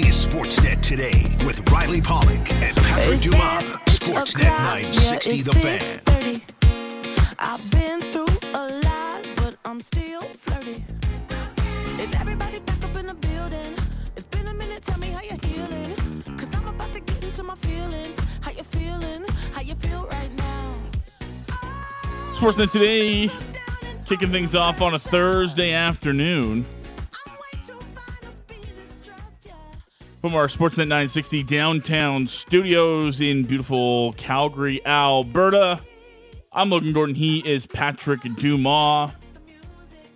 is Sportsnet Today with Riley Pollack and Patrick Dumas. Sportsnet 960, yeah, the Fan. 30. I've been through a lot, but I'm still flirty. Is everybody back up in the building? It's been a minute, tell me how you're healing. Cause I'm about to get into my feelings. How you feeling? How you feel right now? Sportsnet Today, kicking things off on a Thursday afternoon. From our Sportsnet 960 downtown studios in beautiful Calgary, Alberta. I'm Logan Gordon. He is Patrick Dumas.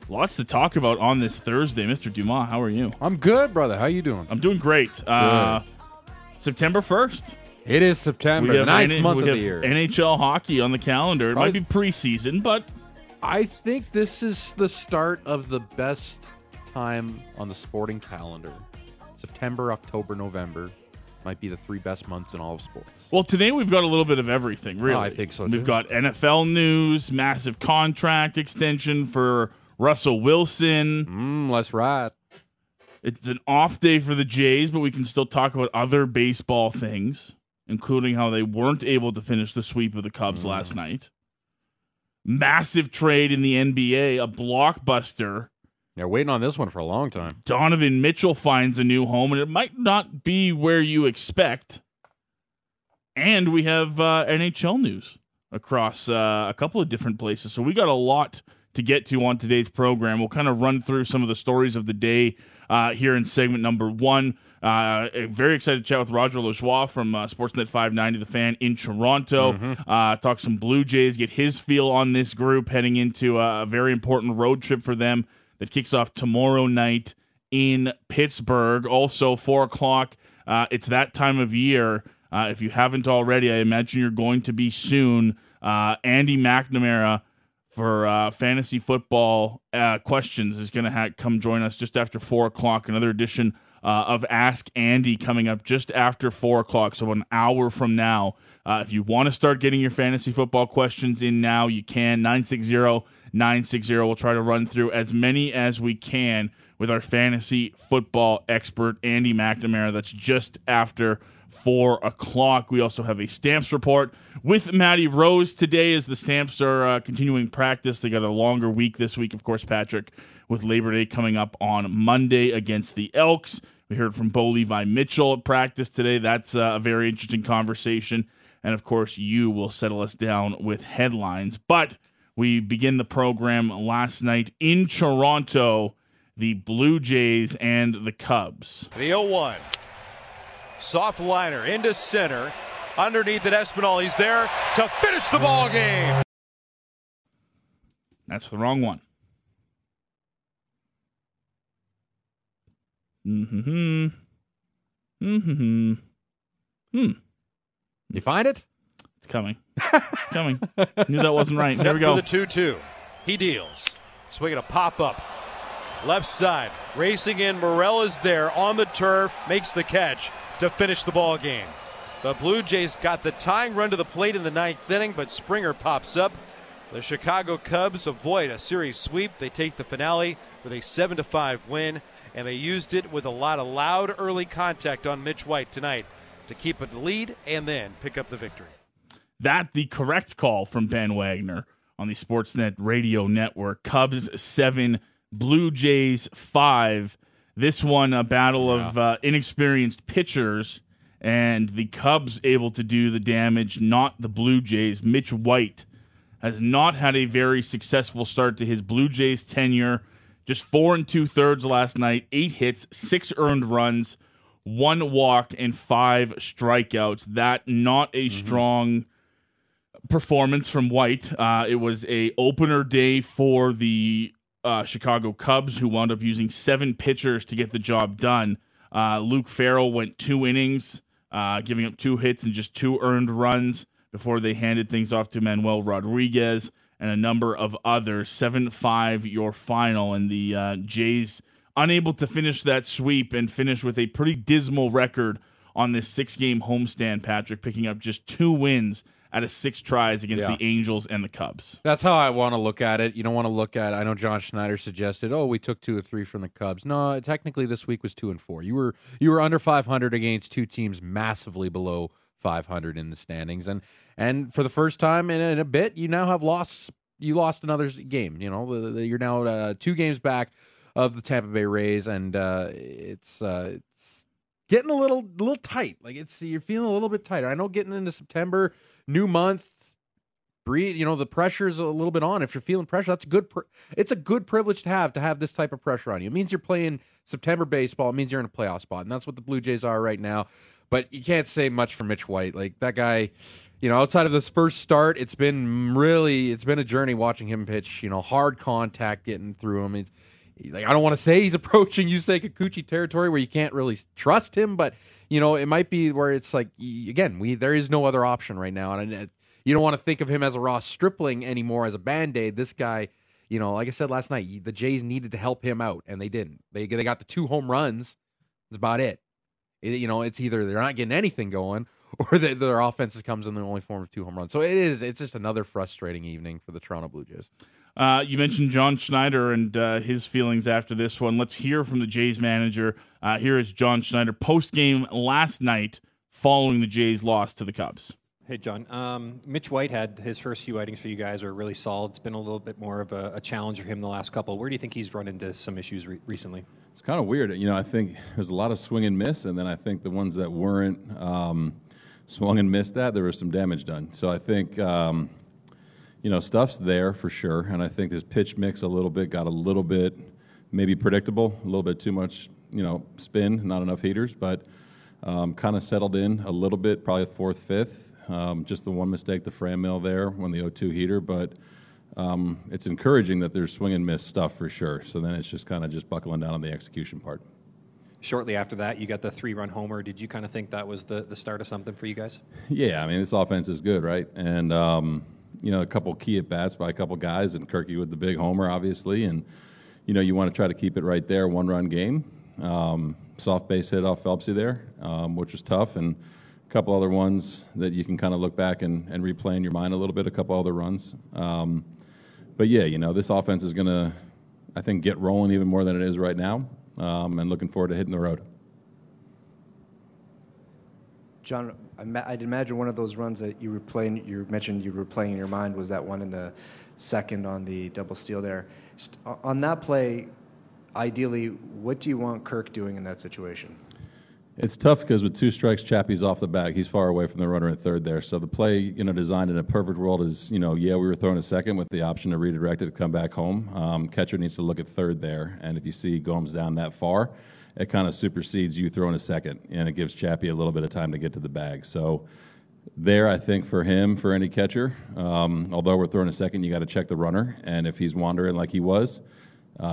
Lots to talk about on this Thursday. Mr. Dumas, how are you? I'm good, brother. How you doing? I'm doing great. September 1st. It is September, the ninth month of the year. NHL hockey on the calendar. It might be preseason, but... I think this is the start of the best time on the sporting calendar. September, October, November might be the three best months in all of sports. Well, today we've got a little bit of everything, really. I think so, too. We've got NFL news, massive contract extension for Russell Wilson. Let's ride. It's an off day for the Jays, but we can still talk about other baseball things, including how they weren't able to finish the sweep of the Cubs last night. Massive trade in the NBA, a blockbuster. They're waiting on this one for a long time. Donovan Mitchell finds a new home, and it might not be where you expect. And we have NHL news across a couple of different places. So we got a lot to get to on today's program. We'll kind of run through some of the stories of the day here in segment number one. Very excited to chat with Roger Lajoie from Sportsnet 590, the Fan in Toronto. Talk some Blue Jays, get his feel on this group heading into a very important road trip for them. It kicks off tomorrow night in Pittsburgh. Also, 4 o'clock. It's that time of year. If you haven't already, I imagine you're going to be soon. Andy McNamara for fantasy football questions is going to come join us just after 4 o'clock. Another edition of Ask Andy coming up just after 4 o'clock, so an hour from now. If you want to start getting your fantasy football questions in now, you can. 960-960. We'll try to run through as many as we can with our fantasy football expert, Andy McNamara. That's just after 4 o'clock. We also have a Stamps report with Maddie Rose today as the Stamps are continuing practice. They got a longer week this week, of course, Patrick, with Labor Day coming up on Monday against the Elks. We heard from Bo Levi Mitchell at practice today. That's a very interesting conversation. And, of course, you will settle us down with headlines. But we begin the program last night in Toronto, the Blue Jays and the Cubs. The 0-1. Soft liner into center. Underneath it, Espinal. He's there to finish the ball game. That's the wrong one. You find it? It's coming. Knew that wasn't right. There we go. For the 2-2. He deals. Swinging a pop-up. Left side. Racing in. Morel is there on the turf. Makes the catch to finish the ball game. The Blue Jays got the tying run to the plate in the ninth inning, but Springer pops up. The Chicago Cubs avoid a series sweep. They take the finale with a 7-5 win, and they used it with a lot of loud early contact on Mitch White tonight to keep a lead and then pick up the victory. That the correct call from Ben Wagner on the Sportsnet Radio Network. Cubs 7, Blue Jays 5. This one, a battle of inexperienced pitchers, and the Cubs able to do the damage, not the Blue Jays. Mitch White has not had a very successful start to his Blue Jays tenure. Just 4 2/3 last night, 8 hits, 6 earned runs, 1 walk, and 5 strikeouts. That not a strong performance from White. It was a opener day for the Chicago Cubs, who wound up using 7 pitchers to get the job done. Luke Farrell went 2 innings, giving up 2 hits and just 2 earned runs before they handed things off to Manuel Rodriguez and a number of others. 7-5 your final, and the Jays unable to finish that sweep and finish with a pretty dismal record on this 6-game homestand, Patrick, picking up just 2 wins out of 6 tries against the Angels and the Cubs. That's how I want to look at it. You don't want to look at, I know John Schneider suggested, oh, we took 2 or 3 from the Cubs. No, technically this week was 2 and 4. You were under 500 against two teams massively below 500 in the standings, and for the first time in a bit, you now have lost another game. You know, you're now 2 games back of the Tampa Bay Rays, and it's getting a little tight. Like you're feeling a little bit tighter. I know getting into September, new month, breathe. You know, the pressure's a little bit on. If you're feeling pressure, that's good. It's a good privilege to have this type of pressure on you. It means you're playing September baseball. It means you're in a playoff spot, and that's what the Blue Jays are right now. But you can't say much for Mitch White. Like that guy, you know, outside of this first start, it's been a journey watching him pitch. You know, hard contact getting through him. Like, I don't want to say he's approaching Yusei Kikuchi territory where you can't really trust him, but, you know, it might be where it's like, again, there is no other option right now. And you don't want to think of him as a Ross Stripling anymore, as a Band-Aid. This guy, you know, like I said last night, the Jays needed to help him out, and they didn't. They got the 2 home runs. That's about it. You know, it's either they're not getting anything going or their offense comes in the only form of 2 home runs. So it's just another frustrating evening for the Toronto Blue Jays. You mentioned John Schneider and his feelings after this one. Let's hear from the Jays manager. Here is John Schneider post-game last night following the Jays' loss to the Cubs. Hey, John. Mitch White had his first few outings for you guys were really solid. It's been a little bit more of a challenge for him the last couple. Where do you think he's run into some issues recently? It's kind of weird. You know, I think there's a lot of swing and miss, and then I think the ones that weren't swung and missed at, there was some damage done. So I think... you know, stuff's there for sure, and I think his pitch mix got a little bit maybe predictable, a little bit too much, you know, spin, not enough heaters, but kind of settled in a little bit, probably 4th, 5th. Just the one mistake, the frame mill there on the 0-2 heater, but it's encouraging that there's swing and miss stuff for sure. So then it's just kind of just buckling down on the execution part. Shortly after that, you got the 3-run homer. Did you kind of think that was the start of something for you guys? Yeah, I mean, this offense is good, right? And, you know, a couple key at-bats by a couple guys, and Kirky with the big homer, obviously. And, you know, you want to try to keep it right there, 1-run game. Soft base hit off Phelpsy there, which was tough. And a couple other ones that you can kind of look back and replay in your mind a little bit, a couple other runs. But, yeah, you know, this offense is going to, I think, get rolling even more than it is right now. And looking forward to hitting the road. John, I'd imagine one of those runs that you mentioned you were playing in your mind was that one in the second on the double steal there. On that play, ideally, what do you want Kirk doing in that situation? It's tough because with 2 strikes, Chappie's off the bag. He's far away from the runner at third there. So the play, you know, designed in a perfect world is, you know, yeah, we were throwing a second with the option to redirect it to come back home. Catcher needs to look at third there. And if you see Gomes down that far, it kind of supersedes you throwing a second, and it gives Chappie a little bit of time to get to the bag. So there, I think, for him, for any catcher, although we're throwing a second, you got to check the runner. And if he's wandering like he was,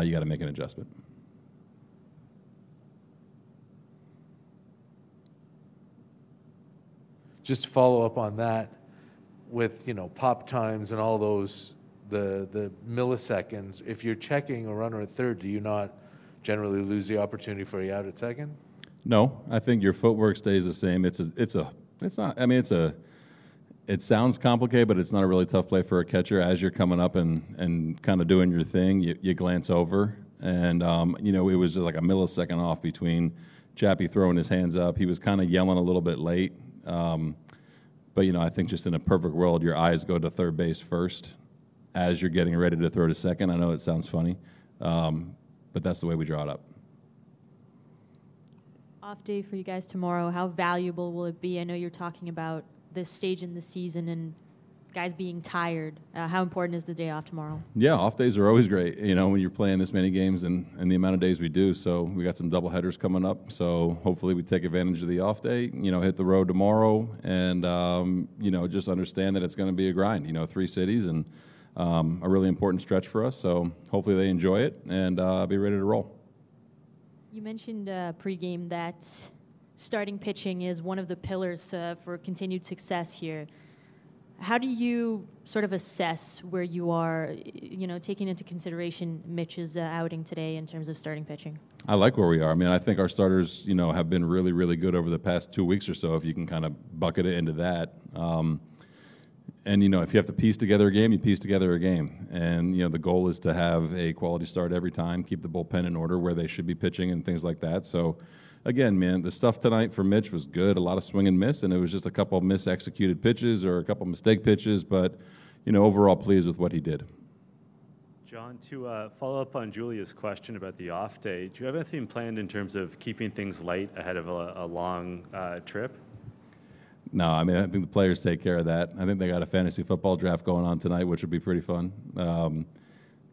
you got to make an adjustment. Just to follow up on that with, you know, pop times and all those, the milliseconds, if you're checking a runner at third, do you not generally lose the opportunity for you out at second? No, I think your footwork stays the same. It sounds complicated, but it's not a really tough play for a catcher. As you're coming up and kind of doing your thing, you glance over, and, you know, it was just like a millisecond off between Chappie throwing his hands up. He was kind of yelling a little bit late. But, you know, I think just in a perfect world, your eyes go to third base first as you're getting ready to throw to second. I know it sounds funny. But that's the way we draw it up. Off day for you guys tomorrow. How valuable will it be? I know you're talking about this stage in the season and guys being tired. How important is the day off tomorrow? Yeah, off days are always great, you know, when you're playing this many games and the amount of days we do. So we got some doubleheaders coming up. So hopefully we take advantage of the off day, you know, hit the road tomorrow and, you know, just understand that it's going to be a grind, you know, 3 cities and a really important stretch for us, so hopefully they enjoy it and be ready to roll. You mentioned pregame that starting pitching is one of the pillars for continued success here. How do you sort of assess where you are, you know, taking into consideration Mitch's outing today in terms of starting pitching? I like where we are. I mean, I think our starters, you know, have been really, really good over the past 2 weeks or so, if you can kind of bucket it into that. And, you know, if you have to piece together a game, you piece together a game. And, you know, the goal is to have a quality start every time, keep the bullpen in order where they should be pitching and things like that. So, again, man, the stuff tonight for Mitch was good, a lot of swing and miss, and it was just a couple of mis-executed pitches or a couple of mistake pitches. But, you know, overall pleased with what he did. John, to follow up on Julia's question about the off day, do you have anything planned in terms of keeping things light ahead of a long trip? No, I mean, I think the players take care of that. I think they got a fantasy football draft going on tonight, which would be pretty fun.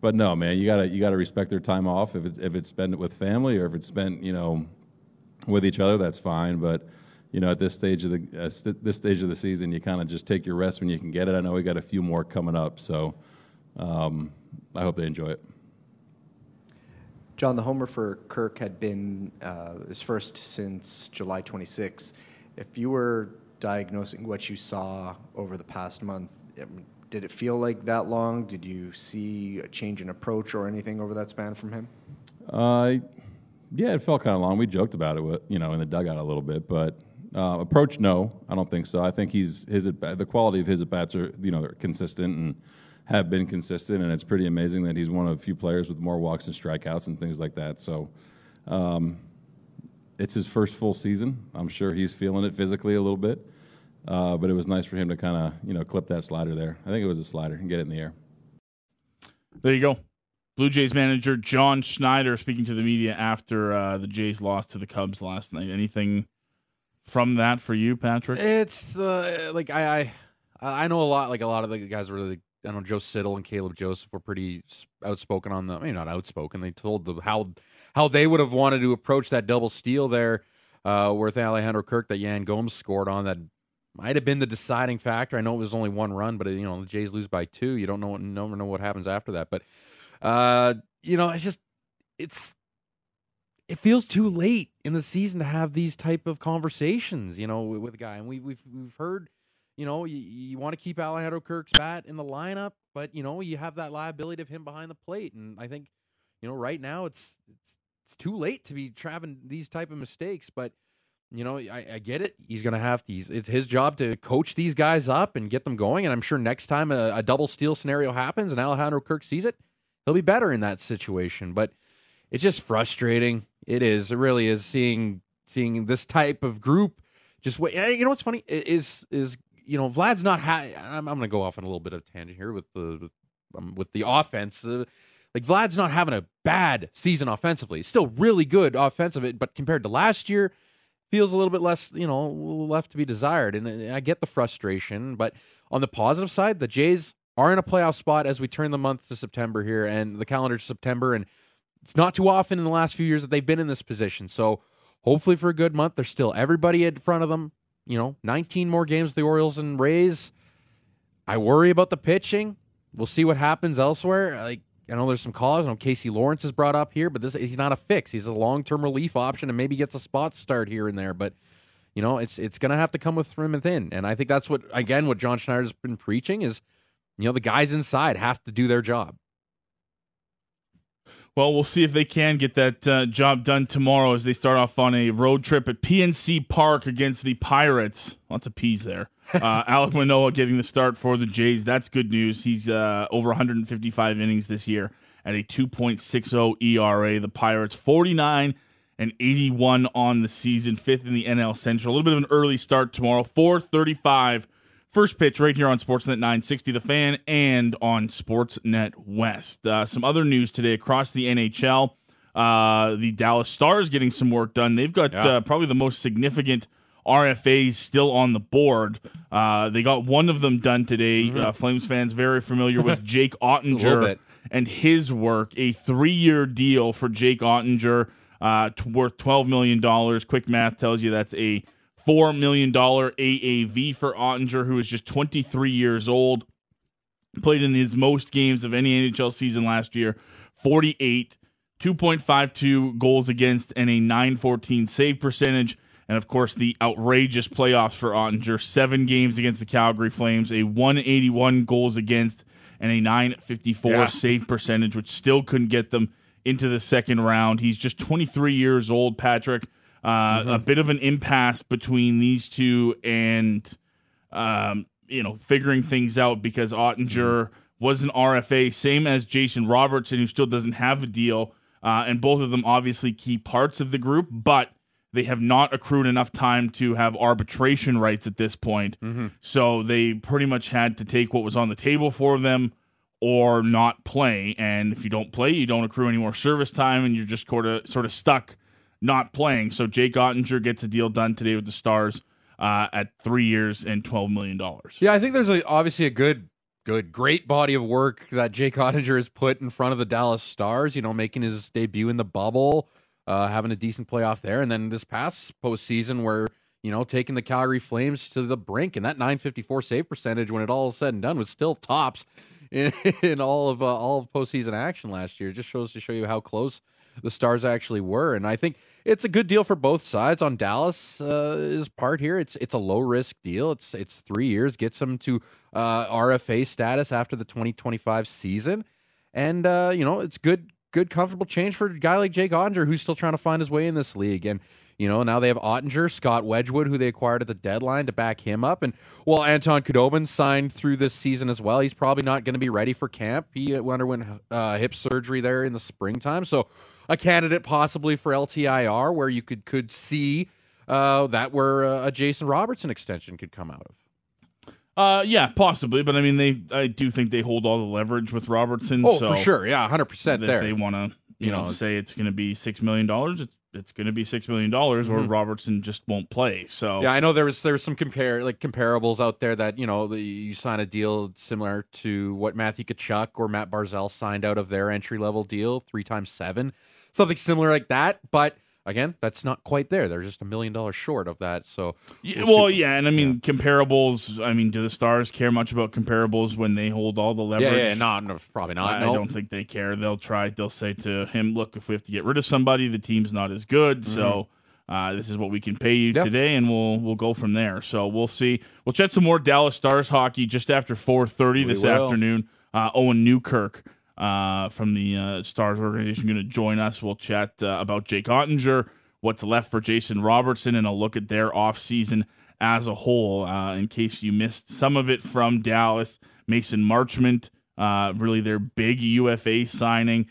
But no, man, you gotta respect their time off. If it's spent with family or if it's spent, you know, with each other, that's fine. But you know, at this stage of the season, you kind of just take your rest when you can get it. I know we got a few more coming up, so I hope they enjoy it. John, the homer for Kirk had been his first since July 26. If you were diagnosing what you saw over the past month, did it feel like that long? Did you see a change in approach or anything over that span from him? Yeah, it felt kind of long. We joked about it, you know, in the dugout a little bit, but approach, no, I don't think so. I think the quality of his at bats are, you know, they're consistent and have been consistent, and it's pretty amazing that he's one of a few players with more walks and strikeouts and things like that. So. It's his first full season. I'm sure he's feeling it physically a little bit, but it was nice for him to kind of, you know, clip that slider there. I think it was a slider and get it in the air. There you go. Blue Jays manager John Schneider speaking to the media after the Jays lost to the Cubs last night. Anything from that for you, Patrick? It's like I know a lot. Like a lot of the guys were like, I don't know, Joe Siddle and Caleb Joseph were pretty outspoken on the. I mean, not outspoken. They told how they would have wanted to approach that double steal there with Alejandro Kirk that Yan Gomes scored on. That might have been the deciding factor. I know it was only one run, but you know the Jays lose by two. You don't know what happens after that. But you know, it feels too late in the season to have these type of conversations. You know, with a guy, and we've heard. You know, you want to keep Alejandro Kirk's bat in the lineup, but, you know, you have that liability of him behind the plate. And I think, you know, right now it's too late to be having these type of mistakes. But, you know, I get it. He's going to have to. It's his job to coach these guys up and get them going. And I'm sure next time a double steal scenario happens and Alejandro Kirk sees it, he'll be better in that situation. But it's just frustrating. It is. It really is seeing this type of group just wait. You know what's funny is you know, Vlad's not. I'm going to go off on a little bit of a tangent here with the offense. Like Vlad's not having a bad season offensively. It's still really good offensively, but compared to last year, feels a little bit less. You know, left to be desired. And I get the frustration, but on the positive side, the Jays are in a playoff spot as we turn the month to September here and the calendar to September. And it's not too often in the last few years that they've been in this position. So hopefully for a good month, there's still everybody in front of them. You know, 19 more games with the Orioles and Rays. I worry about the pitching. We'll see what happens elsewhere. Like I know there's some callers. I know Casey Lawrence is brought up here, but he's not a fix. He's a long-term relief option and maybe gets a spot start here and there. But, you know, it's going to have to come with thin and thin. And I think that's what John Schneider's been preaching is, you know, the guys inside have to do their job. Well, we'll see if they can get that job done tomorrow as they start off on a road trip at PNC Park against the Pirates. Lots of P's there. Alec Manoa getting the start for the Jays. That's good news. He's over 155 innings this year at a 2.60 ERA. The Pirates 49-81 on the season, fifth in the NL Central. A little bit of an early start tomorrow, 4:35. First pitch right here on Sportsnet 960, The Fan, and on Sportsnet West. Some other news today across the NHL. The Dallas Stars getting some work done. They've got probably the most significant RFAs still on the board. They got one of them done today. Mm-hmm. Flames fans very familiar with Jake Oettinger and his work. A 3-year deal for Jake Oettinger worth $12 million. Quick math tells you that's a $4 million AAV for Oettinger, who is just 23 years old, played in his most games of any NHL season last year, 48, 2.52 goals against, and a .914 save percentage. And, of course, the outrageous playoffs for Oettinger, 7 games against the Calgary Flames, a .181 goals against, and a .954 save percentage, which still couldn't get them into the second round. He's just 23 years old, Patrick. A bit of an impasse between these two and you know, figuring things out because Oettinger was an RFA, same as Jason Robertson, who still doesn't have a deal. And both of them obviously key parts of the group, but they have not accrued enough time to have arbitration rights at this point. Mm-hmm. So they pretty much had to take what was on the table for them or not play. And if you don't play, you don't accrue any more service time, and you're just sort of stuck not playing. So Jake Oettinger gets a deal done today with the Stars at 3 years and $12 million. Yeah, I think there's obviously a great body of work that Jake Oettinger has put in front of the Dallas Stars, you know, making his debut in the bubble, having a decent playoff there. And then this past postseason where, you know, taking the Calgary Flames to the brink, and that .954 save percentage when it all is said and done was still tops in all of postseason action last year. It just shows to show you how close the Stars actually were. And I think it's a good deal for both sides. On Dallas' part here, it's a low-risk deal. It's 3 years, gets them to RFA status after the 2025 season. And, you know, it's good, comfortable change for a guy like Jake Oettinger, who's still trying to find his way in this league. And, you know, now they have Oettinger, Scott Wedgwood, who they acquired at the deadline to back him up. And, well, Anton Khudobin signed through this season as well. He's probably not going to be ready for camp. He underwent hip surgery there in the springtime. So a candidate possibly for LTIR, where you could see that where a Jason Robertson extension could come out of. Yeah, possibly, but I mean, I do think they hold all the leverage with Robertson. Oh, so for sure, yeah, 100% there. If they want to, you know, say it's going to be $6 million, it's going to be $6 million, or Robertson just won't play. So yeah, I know there was some comparables out there that, you know, you sign a deal similar to what Matthew Kachuk or Matt Barzell signed out of their entry level deal, 3x7, something similar like that, but. Again, that's not quite there. They're just $1 million short of that. So, comparables. I mean, do the Stars care much about comparables when they hold all the leverage? Yeah, probably not. I don't think they care. They'll say to him, "Look, if we have to get rid of somebody, the team's not as good. Mm-hmm. So, this is what we can pay you today, and we'll go from there." So we'll see. We'll chat some more Dallas Stars hockey just after 4:30 this afternoon. Owen Newkirk. From the Stars organization, going to join us. We'll chat about Jake Oettinger, what's left for Jason Robertson, and a look at their offseason as a whole. In case you missed some of it from Dallas, Mason Marchment, really their big UFA signing.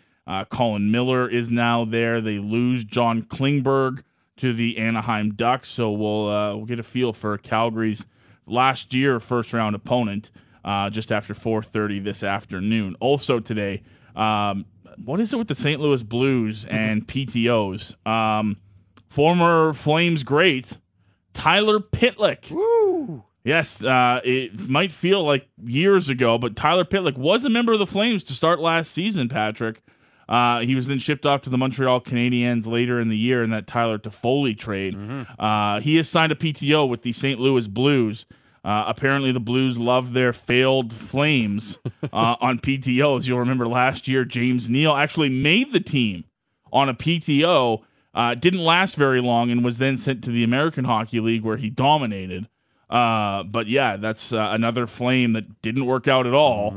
Colin Miller is now there. They lose John Klingberg to the Anaheim Ducks, so we'll get a feel for Calgary's last year first-round opponent. Just after 4:30 this afternoon. Also today, what is it with the St. Louis Blues and PTOs? Former Flames great Tyler Pitlick. Woo! Yes, it might feel like years ago, but Tyler Pitlick was a member of the Flames to start last season, Patrick. He was then shipped off to the Montreal Canadiens later in the year in that Tyler Toffoli trade. Mm-hmm. He has signed a PTO with the St. Louis Blues. Apparently, the Blues love their failed Flames on PTOs. You'll remember last year, James Neal actually made the team on a PTO, didn't last very long, and was then sent to the American Hockey League where he dominated. But yeah, that's another Flame that didn't work out at all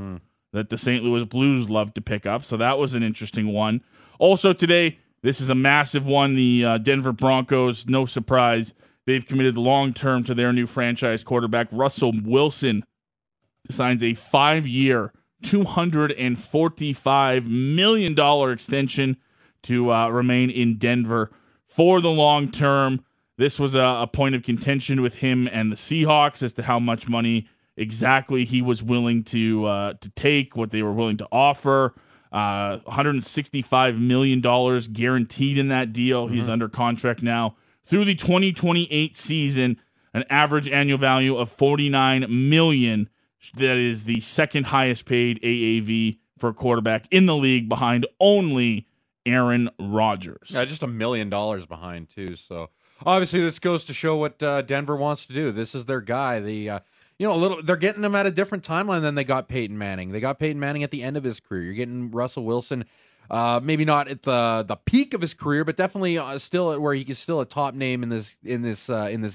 that the St. Louis Blues love to pick up. So that was an interesting one. Also today, this is a massive one. The Denver Broncos, no surprise, they've committed long-term to their new franchise quarterback. Russell Wilson signs a 5-year, $245 million extension to remain in Denver for the long term. This was a point of contention with him and the Seahawks as to how much money exactly he was willing to take, what they were willing to offer. $165 million guaranteed in that deal. Mm-hmm. He's under contract now through the 2028 season, an average annual value of $49 million. That is the second highest paid AAV for a quarterback in the league, behind only Aaron Rodgers. Yeah, just $1 million behind, too. So obviously, this goes to show what Denver wants to do. This is their guy. They're getting him at a different timeline than they got Peyton Manning. They got Peyton Manning at the end of his career. You're getting Russell Wilson. Maybe not at the peak of his career, but definitely still at where he is still a top name in this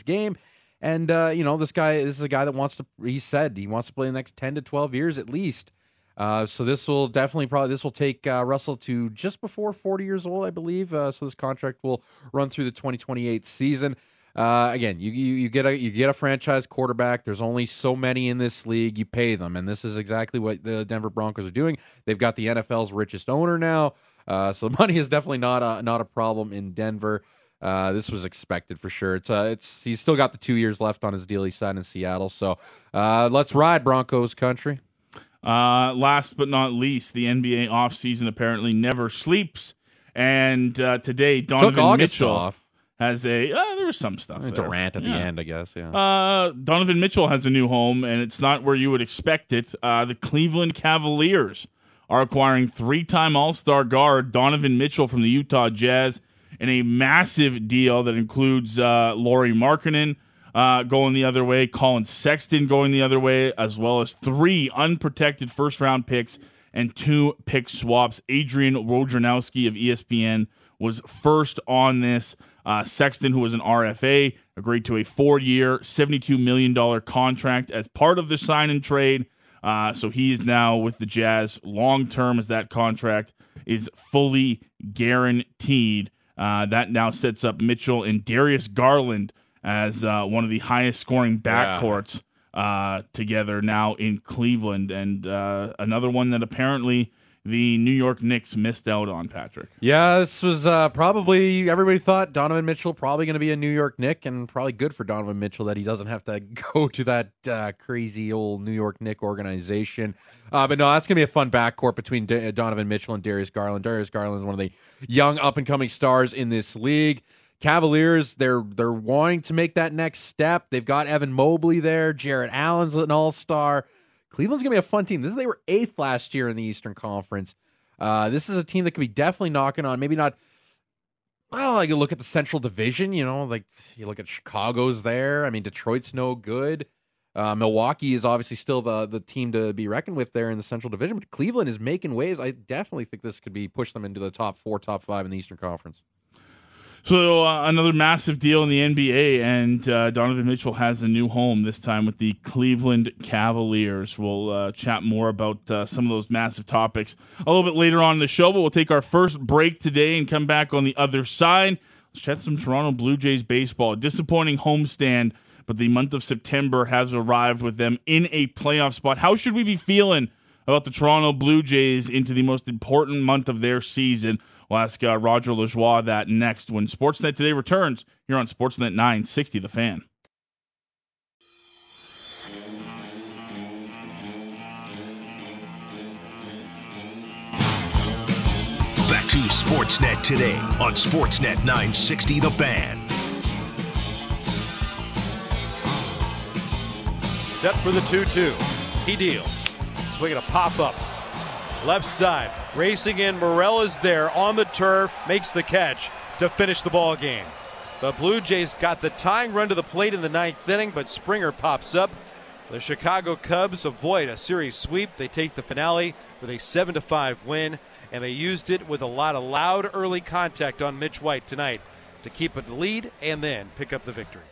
game. And you know, this is a guy that wants to. He said he wants to play the next 10 to 12 years at least. So this will take Russell to just before 40 years old, I believe. So this contract will run through the 2028 season. Again, you get a franchise quarterback. There's only so many in this league. You pay them, and this is exactly what the Denver Broncos are doing. They've got the NFL's richest owner now, so money is definitely not a problem in Denver. This was expected for sure. It's he's still got the 2 years left on his deal he signed in Seattle. So let's ride, Broncos country. Last but not least, the NBA offseason apparently never sleeps, and today Donovan Mitchell off. Has a there was some stuff. It's a rant at the end, I guess. Yeah. Donovan Mitchell has a new home, and it's not where you would expect it. The Cleveland Cavaliers are acquiring three-time All-Star guard Donovan Mitchell from the Utah Jazz in a massive deal that includes Lauri Markkanen going the other way, Colin Sexton going the other way, as well as three unprotected first-round picks and two pick swaps. Adrian Wojnarowski of ESPN was first on this. Sexton, who was an RFA, agreed to a 4-year, $72 million contract as part of the sign and trade. So he is now with the Jazz long term, as that contract is fully guaranteed. That now sets up Mitchell and Darius Garland as one of the highest scoring backcourts together now in Cleveland. And another one that apparently the New York Knicks missed out on, Patrick. Yeah, this was probably, everybody thought Donovan Mitchell probably going to be a New York Knick, and probably good for Donovan Mitchell that he doesn't have to go to that crazy old New York Knick organization. But no, that's going to be a fun backcourt between Donovan Mitchell and Darius Garland. Darius Garland is one of the young up-and-coming stars in this league. Cavaliers, they're wanting to make that next step. They've got Evan Mobley there. Jarrett Allen's an all-star. Cleveland's going to be a fun team. They were 8th last year in the Eastern Conference. This is a team that could be definitely knocking on, maybe not, well, like you look at the Central Division, you know, like you look at Chicago's there. I mean, Detroit's no good. Milwaukee is obviously still the team to be reckoned with there in the Central Division, but Cleveland is making waves. I definitely think this could be push them into the top 4, top 5 in the Eastern Conference. So another massive deal in the NBA, and Donovan Mitchell has a new home, this time with the Cleveland Cavaliers. We'll chat more about some of those massive topics a little bit later on in the show, but we'll take our first break today and come back on the other side. Let's chat some Toronto Blue Jays baseball. A disappointing homestand, but the month of September has arrived with them in a playoff spot. How should we be feeling about the Toronto Blue Jays into the most important month of their season? We'll ask Roger Lajoie that next when Sportsnet Today returns here on Sportsnet 960, The Fan. Back to Sportsnet Today on Sportsnet 960, The Fan. Set for the 2-2. He deals. Swinging a pop-up. Left side, racing in, Morel is there on the turf, makes the catch to finish the ball game. The Blue Jays got the tying run to the plate in the ninth inning, but Springer pops up. The Chicago Cubs avoid a series sweep. They take the finale with a 7-5 win, and they used it with a lot of loud early contact on Mitch White tonight to keep it the lead and then pick up the victory.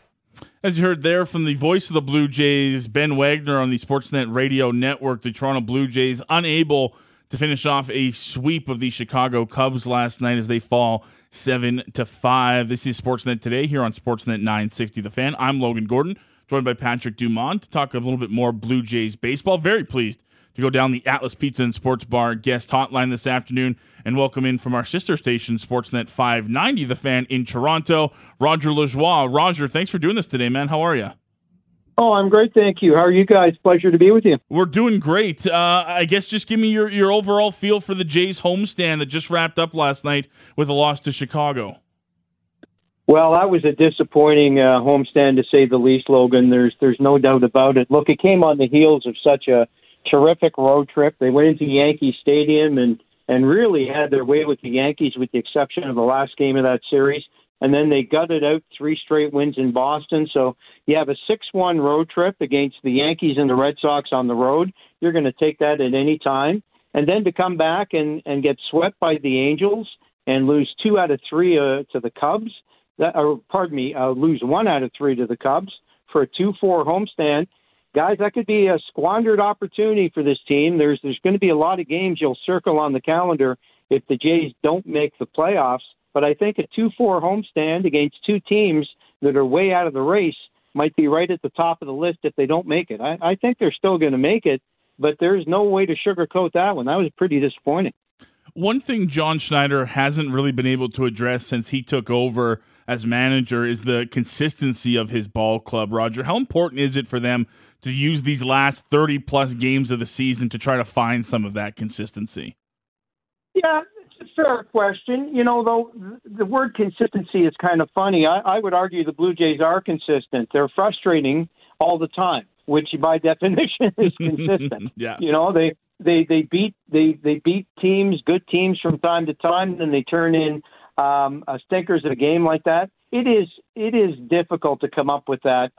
As you heard there from the voice of the Blue Jays, Ben Wagner on the Sportsnet Radio Network, the Toronto Blue Jays unable to finish off a sweep of the Chicago Cubs last night as they fall 7-5. This is Sportsnet Today here on Sportsnet 960, The Fan. I'm Logan Gordon, joined by Patrick Dumas to talk a little bit more Blue Jays baseball. Very pleased to go down the Atlas Pizza and Sports Bar guest hotline this afternoon and welcome in from our sister station, Sportsnet 590, The Fan in Toronto, Roger Lajoie. Roger, thanks for doing this today, man. How are you? Oh, I'm great, thank you. How are you guys? Pleasure to be with you. We're doing great. I guess just give me your overall feel for the Jays homestand that just wrapped up last night with a loss to Chicago. Well, that was a disappointing homestand, to say the least, Logan. There's no doubt about it. Look, it came on the heels of such a terrific road trip. They went into Yankee Stadium and really had their way with the Yankees, with the exception of the last game of that series. And then they gutted out three straight wins in Boston. So you have a 6-1 road trip against the Yankees and the Red Sox on the road. You're going to take that at any time. And then to come back and get swept by the Angels and lose 2 out of 3 to the Cubs. Lose 1 out of 3 to the Cubs for a 2-4 homestand. Guys, that could be a squandered opportunity for this team. There's going to be a lot of games you'll circle on the calendar if the Jays don't make the playoffs. But I think a 2-4 homestand against two teams that are way out of the race might be right at the top of the list if they don't make it. I think they're still going to make it, but there's no way to sugarcoat that one. That was pretty disappointing. One thing John Schneider hasn't really been able to address since he took over as manager is the consistency of his ball club, Roger. How important is it for them to use these last 30-plus games of the season to try to find some of that consistency? Yeah, it's a fair question. You know, though, the word consistency is kind of funny. I would argue the Blue Jays are consistent. They're frustrating all the time, which by definition is consistent. Yeah. You know, they beat teams, good teams from time to time, and then they turn in stinkers in a game like that. It is difficult to come up with that.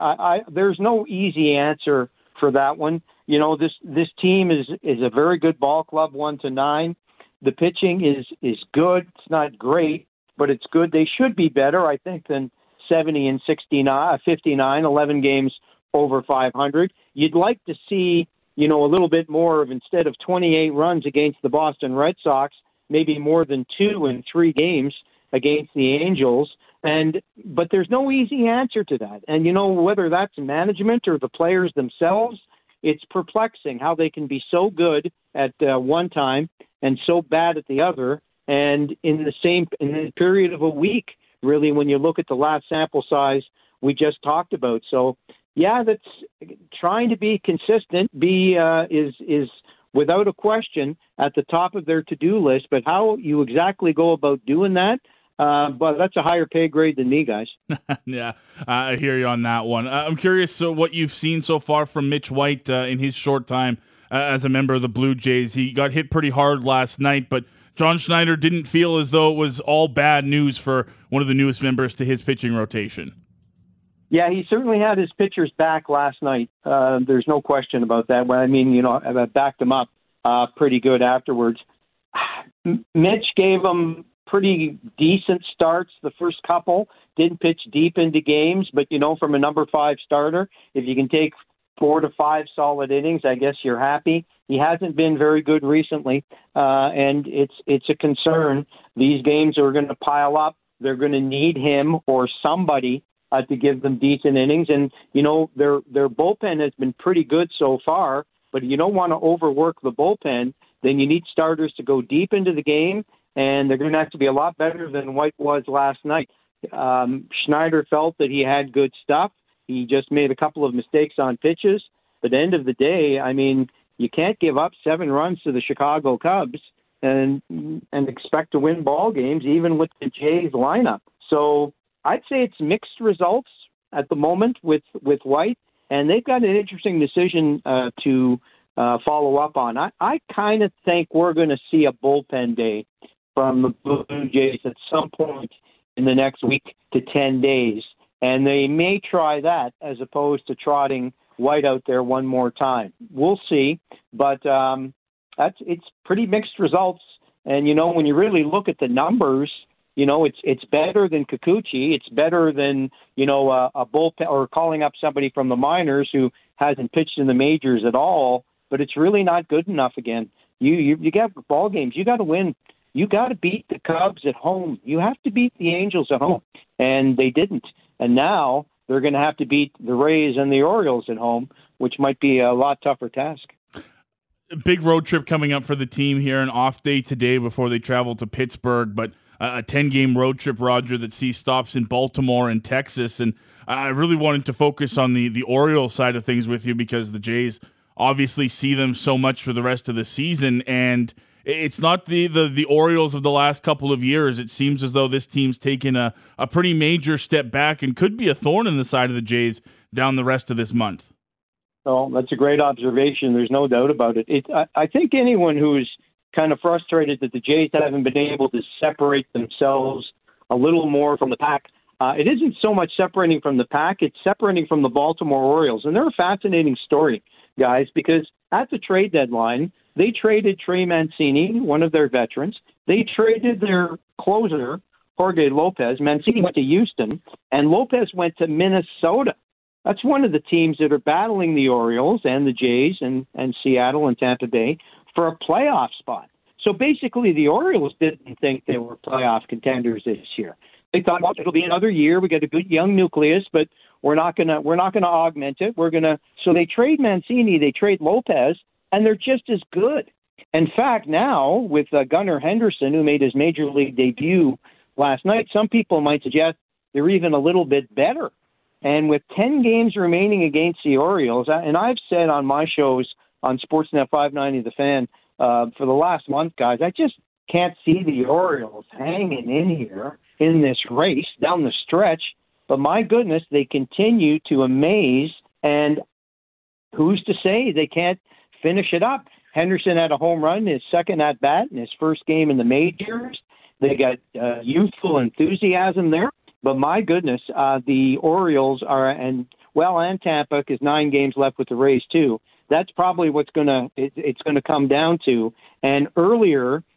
There's no easy answer for that one. You know, this team is a very good ball club, 1-9. The pitching is good. It's not great, but it's good. They should be better, I think, than 70 and 69, 59, 11 games over 500. You'd like to see, you know, a little bit more of, instead of 28 runs against the Boston Red Sox, maybe more than 2 in 3 games against the Angels. But there's no easy answer to that. And, you know, whether that's management or the players themselves, it's perplexing how they can be so good at one time and so bad at the other. And in the period of a week, really, when you look at the last sample size we just talked about. So, yeah, that's trying to be consistent is without a question at the top of their to-do list. But how you exactly go about doing that, but that's a higher pay grade than me, guys. Yeah, I hear you on that one. I'm curious what you've seen so far from Mitch White in his short time as a member of the Blue Jays. He got hit pretty hard last night, but John Schneider didn't feel as though it was all bad news for one of the newest members to his pitching rotation. Yeah, he certainly had his pitchers back last night. There's no question about that. Well, I mean, you know, I backed them up pretty good afterwards. Mitch gave them pretty decent starts. The first couple didn't pitch deep into games, but, you know, from a number 5 starter, if you can take 4 to 5 solid innings, I guess you're happy. He hasn't been very good recently, and it's a concern. These games are going to pile up. They're going to need him or somebody to give them decent innings. And, you know, their bullpen has been pretty good so far, but you don't want to overwork the bullpen. Then you need starters to go deep into the game, and they're going to have to be a lot better than White was last night. Schneider felt that he had good stuff. He just made a couple of mistakes on pitches. But at the end of the day, I mean, you can't give up 7 runs to the Chicago Cubs and expect to win ball games, even with the Jays lineup. So I'd say it's mixed results at the moment with White, and they've got an interesting decision to follow up on. I kind of think we're going to see a bullpen day from the Blue Jays at some point in the next week to 10 days, and they may try that as opposed to trotting White out there one more time. We'll see, but it's pretty mixed results. And, you know, when you really look at the numbers, you know, it's better than Kikuchi. It's better than, you know, a bullpen or calling up somebody from the minors who hasn't pitched in the majors at all. But it's really not good enough. Again, you got ball games. You got to win. You got to beat the Cubs at home. You have to beat the Angels at home, and they didn't. And now they're going to have to beat the Rays and the Orioles at home, which might be a lot tougher task. A big road trip coming up for the team here. An off day today before they travel to Pittsburgh, but a 10-game road trip, Roger, that sees stops in Baltimore and Texas. And I really wanted to focus on the Orioles side of things with you because the Jays obviously see them so much for the rest of the season. And it's not the Orioles of the last couple of years. It seems as though this team's taken a pretty major step back and could be a thorn in the side of the Jays down the rest of this month. Oh, that's a great observation. There's no doubt about it. I think anyone who's kind of frustrated that the Jays haven't been able to separate themselves a little more from the pack. It isn't so much separating from the pack, it's separating from the Baltimore Orioles. And they're a fascinating story, guys, because at the trade deadline, they traded Trey Mancini, one of their veterans. They traded their closer, Jorge Lopez. Mancini went to Houston, and Lopez went to Minnesota. That's one of the teams that are battling the Orioles and the Jays and Seattle and Tampa Bay for a playoff spot. So basically the Orioles didn't think they were playoff contenders this year. They thought, well, it'll be another year. We got a good young nucleus, but we're not gonna augment it. So they trade Mancini, they trade Lopez, and they're just as good. In fact, now with Gunnar Henderson, who made his major league debut last night, some people might suggest they're even a little bit better. And with 10 games remaining against the Orioles, and I've said on my shows on Sportsnet 590, The Fan, for the last month, guys, I just can't see the Orioles hanging in here in this race down the stretch. But my goodness, they continue to amaze, and who's to say they can't finish it up? Henderson had a home run, his second at-bat in his first game in the majors. They got youthful enthusiasm there. But my goodness, the Orioles are, and Tampa, because 9 games left with the Rays too. That's probably what's it's going to come down to. And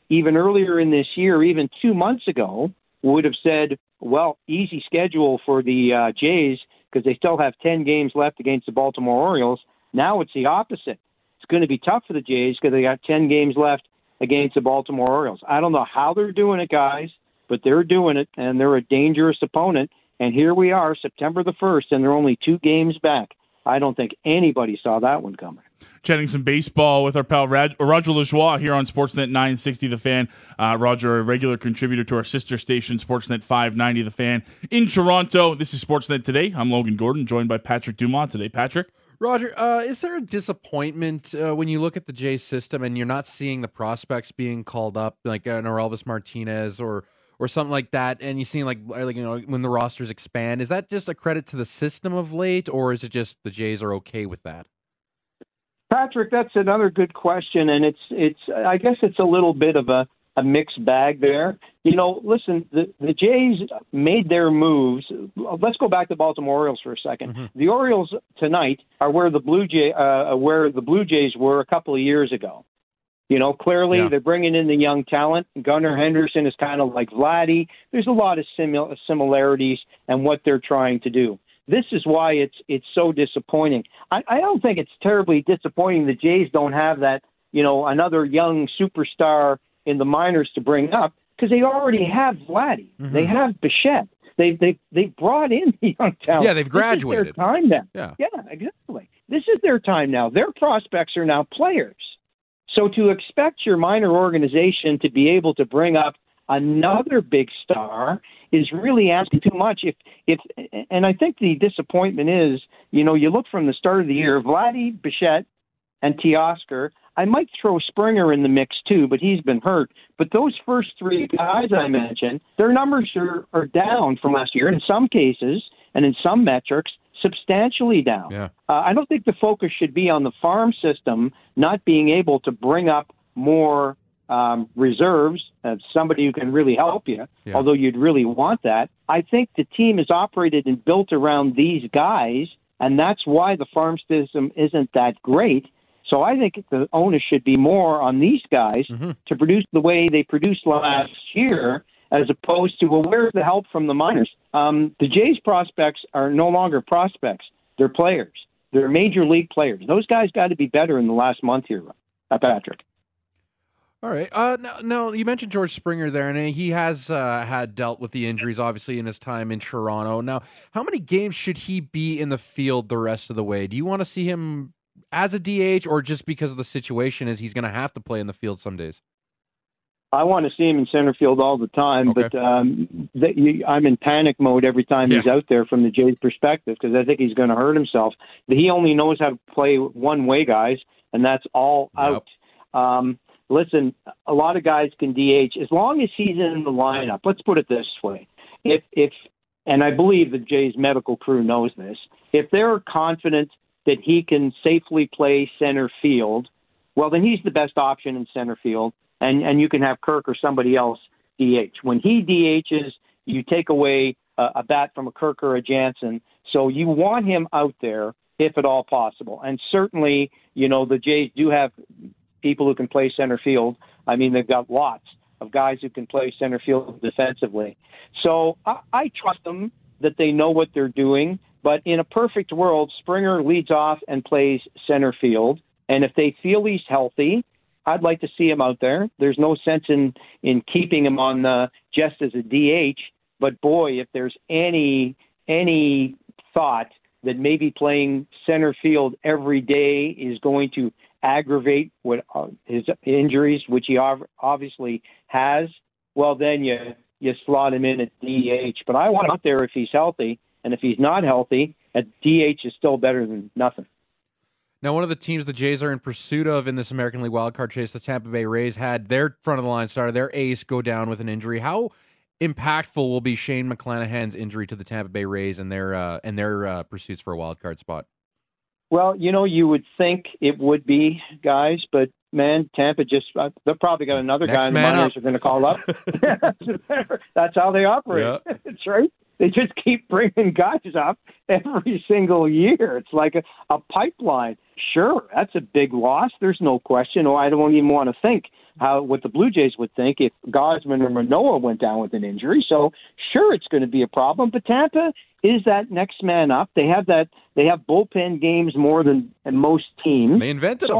even earlier in this year, even 2 months ago, would have said, well, easy schedule for the Jays because they still have 10 games left against the Baltimore Orioles. Now it's the opposite. It's going to be tough for the Jays because they got 10 games left against the Baltimore Orioles. I don't know how they're doing it, guys, but they're doing it, and they're a dangerous opponent. And here we are, September the 1st, and they're only 2 games back. I don't think anybody saw that one coming. Chatting some baseball with our pal Roger Lajoie here on Sportsnet 960, The Fan. Roger, a regular contributor to our sister station, Sportsnet 590, The Fan in Toronto. This is Sportsnet Today. I'm Logan Gordon, joined by Patrick Dumas today. Patrick? Roger, is there a disappointment when you look at the Jays system and you're not seeing the prospects being called up, like an Aurelvis Martinez or something like that, and you see when the rosters expand? Is that just a credit to the system of late, or is it just the Jays are okay with that? Patrick, that's another good question, and it's I guess it's a little bit of a mixed bag there. Listen, the Jays made their moves. Let's go back to Baltimore Orioles for a second. Mm-hmm. The Orioles tonight are where the Blue Jays were a couple of years ago. Clearly They're bringing in the young talent. Gunnar Henderson is kind of like Vladdy. There's a lot of similarities in what they're trying to do. This is why it's so disappointing. I don't think it's terribly disappointing the Jays don't have that, another young superstar in the minors to bring up, because they already have Vladdy. Mm-hmm. They have Bichette. They brought in the young talent. Yeah, they've graduated. This is their time now. Yeah, exactly. This is their time now. Their prospects are now players. So to expect your minor organization to be able to bring up another big star is really asking too much. And I think the disappointment is, you look from the start of the year, Vladdy, Bichette, and Teoscar. I might throw Springer in the mix too, but he's been hurt. But those first 3 guys I mentioned, their numbers are down from last year in some cases and in some metrics, substantially down. Yeah. I don't think the focus should be on the farm system not being able to bring up more reserves of somebody who can really help you, although you'd really want that. I think the team is operated and built around these guys, and that's why the farm system isn't that great. So I think the onus should be more on these guys to produce the way they produced last year, as opposed to, where's the help from the minors? The Jays prospects are no longer prospects. They're players. They're major league players. Those guys got to be better in the last month here, Patrick. All right. No, you mentioned George Springer there, and he has had dealt with the injuries, obviously, in his time in Toronto. Now, how many games should he be in the field the rest of the way? Do you want to see him as a DH, or just because of the situation is he's going to have to play in the field some days? I want to see him in center field all the time, but I'm in panic mode every time he's out there from the Jays' perspective, because I think he's going to hurt himself. He only knows how to play one way, guys, and that's all out. Listen, a lot of guys can DH as long as he's in the lineup. Let's put it this way: if and I believe the Jays' medical crew knows this, if they're confident that he can safely play center field, well, then he's the best option in center field. And you can have Kirk or somebody else DH. When he DHs, you take away a bat from a Kirk or a Jansen. So you want him out there if at all possible. And certainly, the Jays do have people who can play center field. I mean, they've got lots of guys who can play center field defensively. So I trust them that they know what they're doing. But in a perfect world, Springer leads off and plays center field. And if they feel he's healthy, I'd like to see him out there. There's no sense in keeping him on just as a DH But boy, if there's any thought that maybe playing center field every day is going to aggravate what his injuries, which he obviously has, well, then you slot him in at DH. But I want him out there if he's healthy, and if he's not healthy, a DH is still better than nothing. Now, one of the teams the Jays are in pursuit of in this American League wildcard chase, the Tampa Bay Rays, had their front-of-the-line starter, their ace, go down with an injury. How impactful will be Shane McClanahan's injury to the Tampa Bay Rays and their pursuits for a wildcard spot? Well, you would think it would be, guys, but, man, Tampa just – they've probably got another guy in the minors they're going to call up. That's how they operate. Yeah. That's right. They just keep bringing guys up every single year. It's like a pipeline. Sure, that's a big loss. There's no question. Or I don't even want to think what the Blue Jays would think if Gosman or Manoa went down with an injury. So sure, it's going to be a problem. But Tampa is that next man up. They have that. They have bullpen games more than most teams. They invented them.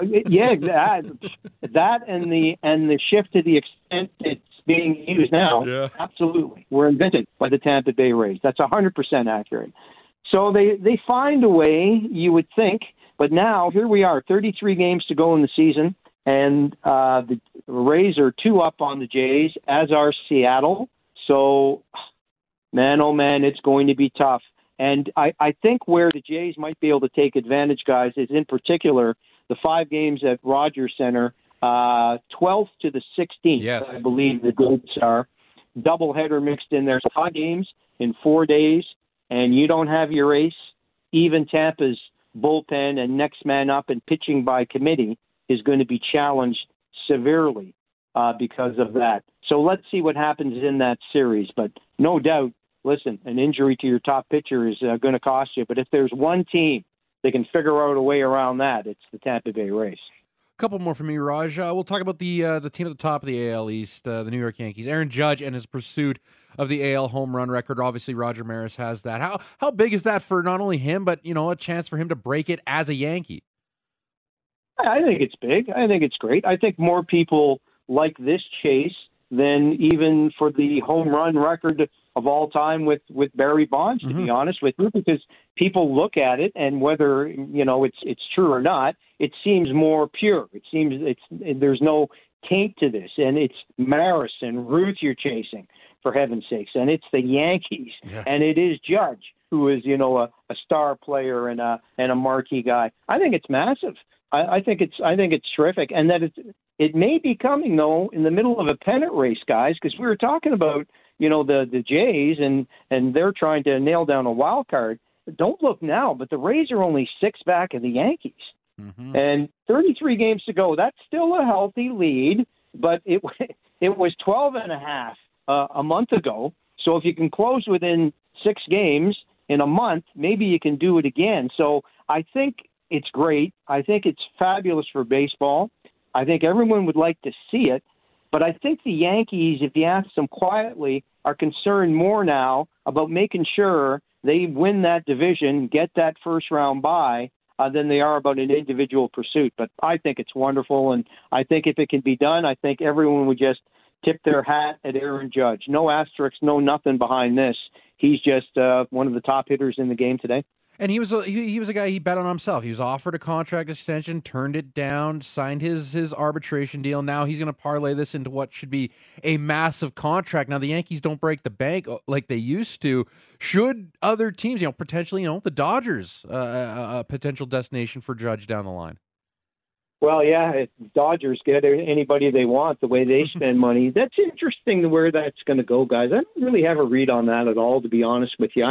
That and the shift to the extent it's being used now. Yeah. Absolutely. We're invented by the Tampa Bay Rays. That's 100% accurate. So they find a way, you would think, but now here we are, 33 games to go in the season, and the Rays are 2 up on the Jays, as are Seattle. So, man, oh man, it's going to be tough. And I think where the Jays might be able to take advantage, guys, is in particular the 5 games at Rogers Center, 12th to the 16th, yes. I believe the dates are. Doubleheader mixed in there. 5 games in 4 days, and you don't have your ace. Even Tampa's bullpen and next man up and pitching by committee is going to be challenged severely because of that. So let's see what happens in that series. But no doubt, listen, an injury to your top pitcher is going to cost you. But if there's one team that can figure out a way around that, it's the Tampa Bay Rays. Couple more from me, Raj. We'll talk about the team at the top of the AL East, the New York Yankees. Aaron Judge and his pursuit of the AL home run record. Obviously, Roger Maris has that. How big is that for not only him, but a chance for him to break it as a Yankee? I think it's big. I think it's great. I think more people like this chase than even for the home run record of all time with Barry Bonds, to be honest with you, because people look at it and whether, it's true or not, it seems more pure. It seems there's no taint to this. And it's Maris and Ruth you're chasing, for heaven's sakes. And it's the Yankees. Yeah. And it is Judge, who is, a star player and a marquee guy. I think it's massive. I think it's terrific. And that it may be coming, though, in the middle of a pennant race, guys, because we were talking about the Jays, and they're trying to nail down a wild card. Don't look now, but the Rays are only 6 back of the Yankees. Mm-hmm. And 33 games to go, that's still a healthy lead, but it was 12.5 a month ago. So if you can close within 6 games in a month, maybe you can do it again. So I think it's great. I think it's fabulous for baseball. I think everyone would like to see it. But I think the Yankees, if you ask them quietly, are concerned more now about making sure they win that division, get that first round bye, than they are about an individual pursuit. But I think it's wonderful, and I think if it can be done, I think everyone would just tip their hat at Aaron Judge. No asterisks, no nothing behind this. He's just one of the top hitters in the game today. And he was a guy, he bet on himself. He was offered a contract extension, turned it down, signed his arbitration deal. Now he's going to parlay this into what should be a massive contract. Now the Yankees don't break the bank like they used to. Should other teams, potentially, the Dodgers, a potential destination for Judge down the line? Well, yeah, if Dodgers get anybody they want the way they spend money. That's interesting where that's going to go, guys. I don't really have a read on that at all, to be honest with you.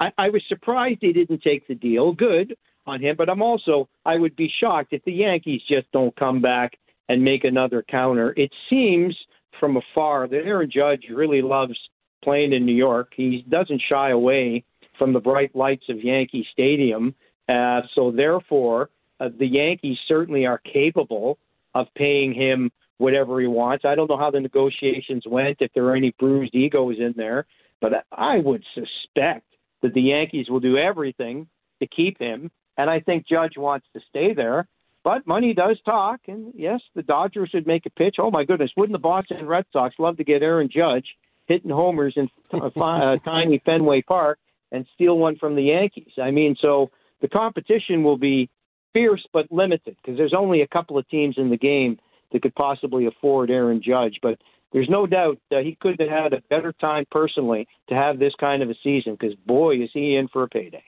I was surprised they didn't take the deal. Good on him, but I would be shocked if the Yankees just don't come back and make another counter. It seems from afar that Aaron Judge really loves playing in New York. He doesn't shy away from the bright lights of Yankee Stadium. So therefore, the Yankees certainly are capable of paying him whatever he wants. I don't know how the negotiations went, if there are any bruised egos in there, but I would suspect that the Yankees will do everything to keep him, and I think Judge wants to stay there. But money does talk, and yes, the Dodgers would make a pitch. Oh, my goodness, wouldn't the Boston Red Sox love to get Aaron Judge hitting homers in tiny Fenway Park and steal one from the Yankees. I mean, so the competition will be fierce but limited because there's only a couple of teams in the game that could possibly afford Aaron Judge. But there's no doubt that he could have had a better time personally to have this kind of a season because, boy, is he in for a payday.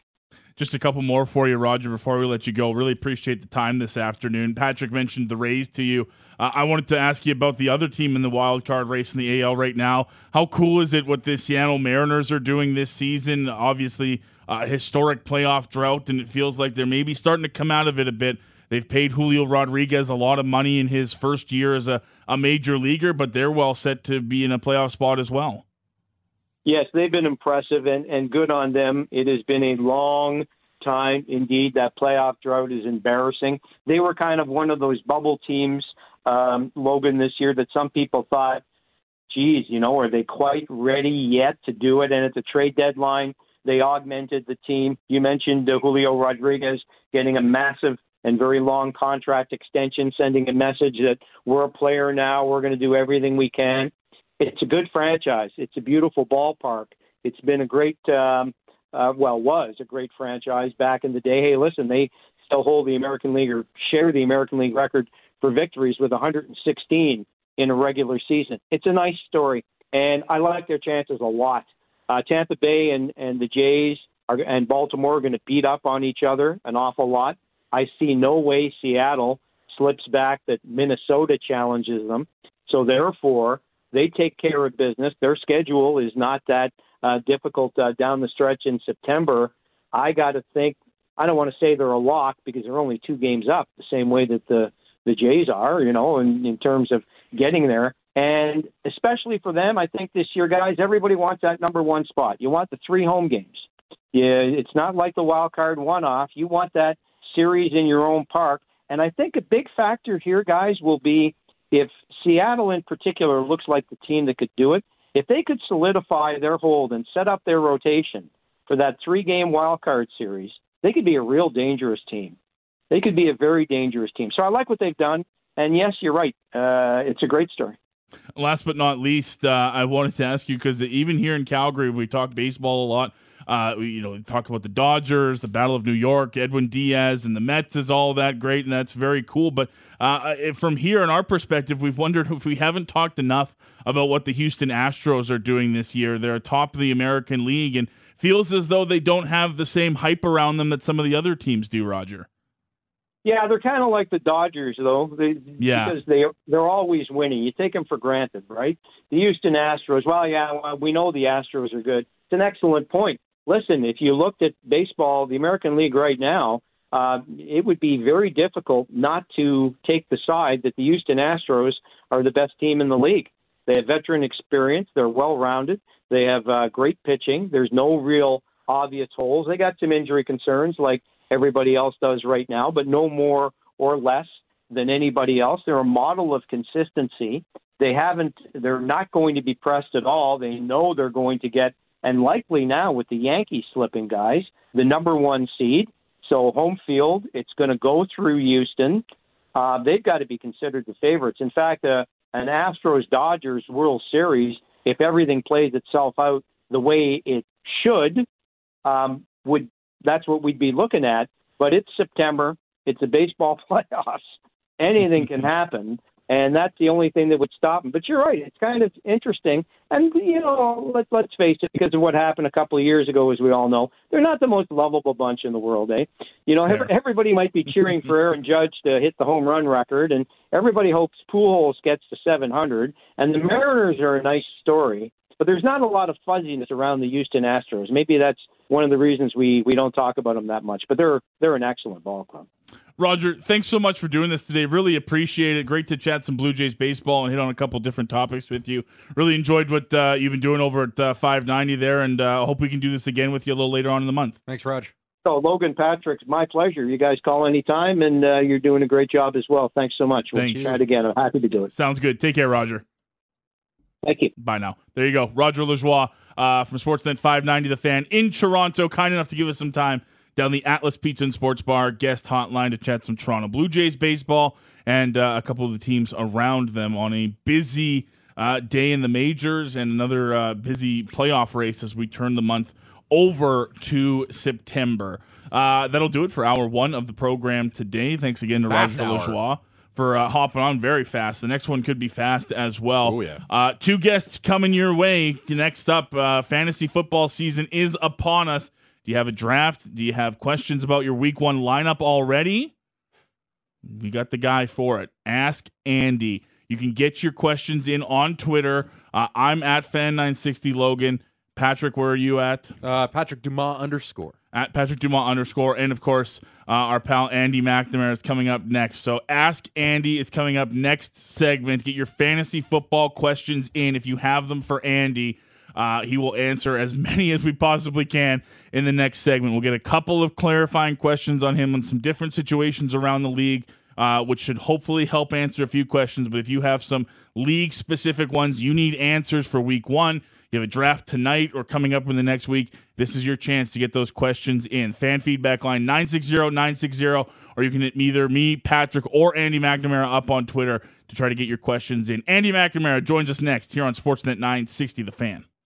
Just a couple more for you, Roger, before we let you go. Really appreciate the time this afternoon. Patrick mentioned the Rays to you. I wanted to ask you about the other team in the wild card race in the AL right now. How cool is it what the Seattle Mariners are doing this season? Obviously, historic playoff drought, and it feels like they're maybe starting to come out of it a bit. They've paid Julio Rodriguez a lot of money in his first year as a major leaguer, but they're well set to be in a playoff spot as well. Yes, they've been impressive and good on them. It has been a long time. Indeed, that playoff drought is embarrassing. They were kind of one of those bubble teams, Logan, this year that some people thought, geez, you know, are they quite ready yet to do it? And at the trade deadline, they augmented the team. You mentioned Julio Rodriguez getting a massive and very long contract extension, sending a message that we're a player now, we're going to do everything we can. It's a good franchise. It's a beautiful ballpark. It's been a great, was a great franchise back in the day. Hey, listen, they still hold the American League or share the American League record for victories with 116 in a regular season. It's a nice story, and I like their chances a lot. Tampa Bay and the Jays and Baltimore are going to beat up on each other an awful lot. I see no way Seattle slips back that Minnesota challenges them. So, therefore, they take care of business. Their schedule is not that difficult down the stretch in September. I got to think, I don't want to say they're a lock because they're only 2 games up, the same way that the Jays are, you know, in terms of getting there. And especially for them, I think this year, guys, everybody wants that number one spot. You want the 3 home games. Yeah, it's not like the wild card one-off. You want that series in your own park. And I think a big factor here, guys, will be if Seattle in particular looks like the team that could do it, if they could solidify their hold and set up their rotation for that 3-game wild card series, they could be a real dangerous team. They could be a very dangerous team. So I like what they've done. And yes, you're right. It's a great story. Last but not least, I wanted to ask you, because even here in Calgary, we talk baseball a lot. We talk about the Dodgers, the Battle of New York, Edwin Diaz, and the Mets is all that great, and that's very cool. But from here, in our perspective, we've wondered if we haven't talked enough about what the Houston Astros are doing this year. They're top of the American League, and feels as though they don't have the same hype around them that some of the other teams do, Roger. Yeah, they're kind of like the Dodgers, though, because they're always winning. You take them for granted, right? The Houston Astros, we know the Astros are good. It's an excellent point. Listen, if you looked at baseball, the American League right now, it would be very difficult not to take the side that the Houston Astros are the best team in the league. They have veteran experience. They're well-rounded. They have great pitching. There's no real obvious holes. They got some injury concerns like everybody else does right now, but no more or less than anybody else. They're a model of consistency. They're not going to be pressed at all. They know they're going to get, and likely now with the Yankees slipping, guys, the number one seed. So home field, it's going to go through Houston. They've got to be considered the favorites. In fact, an Astros-Dodgers World Series, if everything plays itself out the way it should, that's what we'd be looking at. But it's September. It's a baseball playoffs. Anything can happen. And that's the only thing that would stop them. But you're right. It's kind of interesting. And, you know, let's face it, because of what happened a couple of years ago, as we all know, they're not the most lovable bunch in the world, eh? You know, everybody might be cheering for Aaron Judge to hit the home run record, and everybody hopes Pujols gets to 700. And the Mariners are a nice story. But there's not a lot of fuzziness around the Houston Astros. Maybe that's one of the reasons we don't talk about them that much. But they're an excellent ball club. Roger, thanks so much for doing this today. Really appreciate it. Great to chat some Blue Jays baseball and hit on a couple different topics with you. Really enjoyed what you've been doing over at 590 there, and I hope we can do this again with you a little later on in the month. Thanks, Roger. So, Logan, Patrick, my pleasure. You guys call anytime, and you're doing a great job as well. Thanks so much. Thanks. We'll chat again. I'm happy to do it. Sounds good. Take care, Roger. Thank you. Bye now. There you go. Roger Lajoie from Sportsnet 590, The Fan in Toronto. Kind enough to give us some time down the Atlas Pizza and Sports Bar guest hotline to chat some Toronto Blue Jays baseball and a couple of the teams around them on a busy day in the majors and another busy playoff race as we turn the month over to September. That'll do it for hour one of the program today. Thanks again to Roger Lajoie for hopping on very fast. The next one could be fast as well. Oh, yeah. Two guests coming your way. Next up, fantasy football season is upon us. Do you have a draft? Do you have questions about your week one lineup already? We got the guy for it. Ask Andy. You can get your questions in on Twitter. I'm at Fan960 Logan. Patrick, where are you at? Patrick Dumas _ At Patrick Dumas _ And, of course, our pal Andy McNamara is coming up next. So Ask Andy is coming up next segment. Get your fantasy football questions in if you have them for Andy. He will answer as many as we possibly can in the next segment. We'll get a couple of clarifying questions on him on some different situations around the league, which should hopefully help answer a few questions. But if you have some league-specific ones, you need answers for week one. You have a draft tonight or coming up in the next week. This is your chance to get those questions in. Fan feedback line 960-960, or you can hit either me, Patrick, or Andy McNamara up on Twitter to try to get your questions in. Andy McNamara joins us next here on Sportsnet 960, The Fan.